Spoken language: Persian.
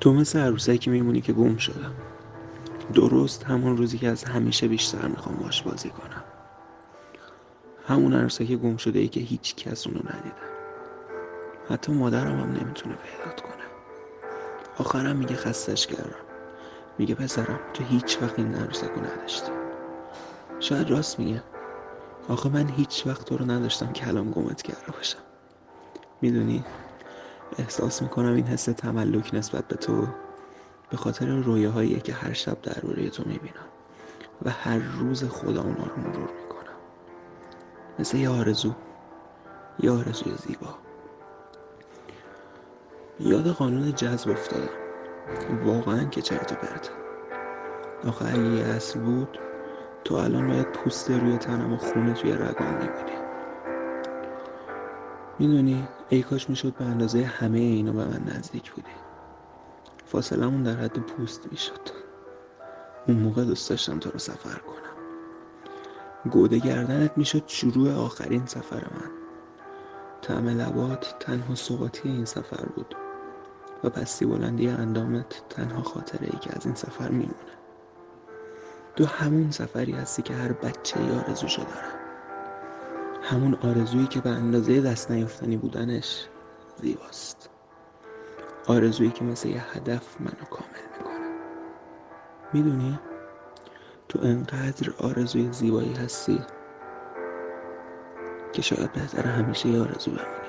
تو مثل عروسکی میمونی که گم شدم. درست همون روزی که از همیشه بیشتر میخوام باش بازی کنم. همون عروسکی گم شده ای که هیچ کس اونو ندیدم. حتی مادرم هم نمیتونه پیدات کنه. آخرم میگه خستش کردم. میگه پسرم تو هیچ وقت این عروسکو نداشتی. شاید راست میگه. آخه من هیچ وقت تو رو نداشتم که الان گمت کرده باشم. میدونی احساس میکنم این حس تملک نسبت به تو به خاطر رویاهایی که هر شب درباره تو میبینم و هر روز خدا اونا رو مرور میکنم، مثل یه آرزوی زیبا. یاد قانون جذب افتادم. واقعا که چرت و پرت. آخه اگه یه اصل بود تو الان باید پوست روی تنم و خونه توی رگام میبینی. میدونی ای کاش میشد به اندازه همه اینا به من نزدیک بودی. فاصلمون در حد پوست میشد. اون موقع دوست داشتم تو رو سفر کنم. گوده گردنت میشد شروع آخرین سفر من. طعم لبات تنها سوغاتی این سفر بود و پستی بلندی اندامت تنها خاطره ای که از این سفر میمونه. تو همون سفری هستی که هر بچه ای آرزوشو داره. همون آرزویی که به اندازه دست نیافتنی بودنش زیباست. آرزویی که مثل یه هدف منو کامل میکنه. میدونی تو انقدر آرزوی زیبایی هستی که شاید بهتره همیشه یه آرزو بمونی.